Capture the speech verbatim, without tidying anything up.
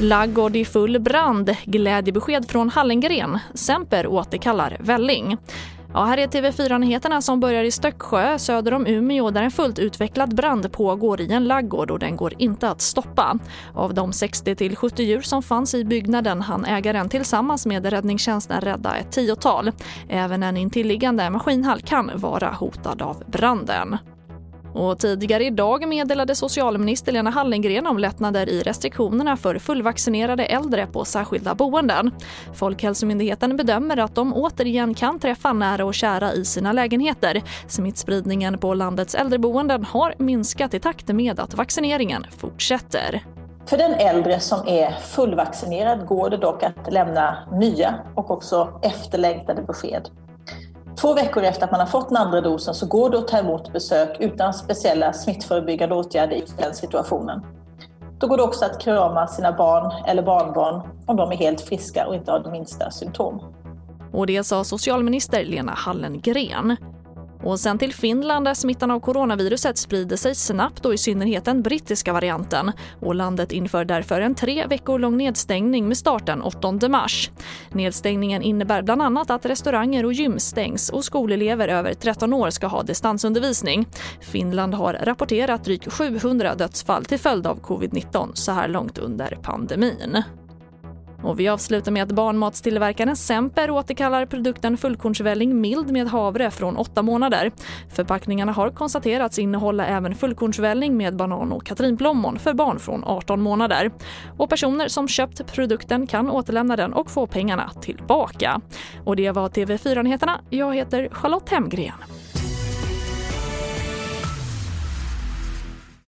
Laggård i full brand. Glädjebesked från Hallengren. Semper återkallar Välling. Ja, här är T V fyra-nyheterna som börjar i Stöcksjö söder om Umeå där en fullt utvecklad brand pågår i en laggård och den går inte att stoppa. Av de sextio till sjuttio djur som fanns i byggnaden hann ägaren tillsammans med räddningstjänsten rädda ett tiotal. Även en intilliggande maskinhall kan vara hotad av branden. Och tidigare idag meddelade socialminister Lena Hallengren om lättnader i restriktionerna för fullvaccinerade äldre på särskilda boenden. Folkhälsomyndigheten bedömer att de återigen kan träffa nära och kära i sina lägenheter. Smittspridningen på landets äldreboenden har minskat i takt med att vaccineringen fortsätter. För den äldre som är fullvaccinerad går det dock att lämna nya och också efterlängtade besked. Två veckor efter att man har fått den andra dosen så går det att ta emot besök utan speciella smittförebyggande åtgärder i den situationen. Då går det också att krama sina barn eller barnbarn om de är helt friska och inte har de minsta symptom. Och det sa socialminister Lena Hallengren. Och sen till Finland där smittan av coronaviruset sprider sig snabbt och i synnerhet den brittiska varianten. Och landet inför därför en tre veckor lång nedstängning med starten åttonde mars. Nedstängningen innebär bland annat att restauranger och gym stängs och skolelever över tretton år ska ha distansundervisning. Finland har rapporterat drygt sjuhundra dödsfall till följd av covid nitton så här långt under pandemin. Och vi avslutar med att barnmatstillverkaren Semper återkallar produkten fullkornsvälling mild med havre från åtta månader. Förpackningarna har konstaterats innehålla även fullkornsvälling med banan och Katrin Blommon för barn från arton månader. Och personer som köpt produkten kan återlämna den och få pengarna tillbaka. Och det var T V fyra-nyheterna. Jag heter Charlotte Hemgren.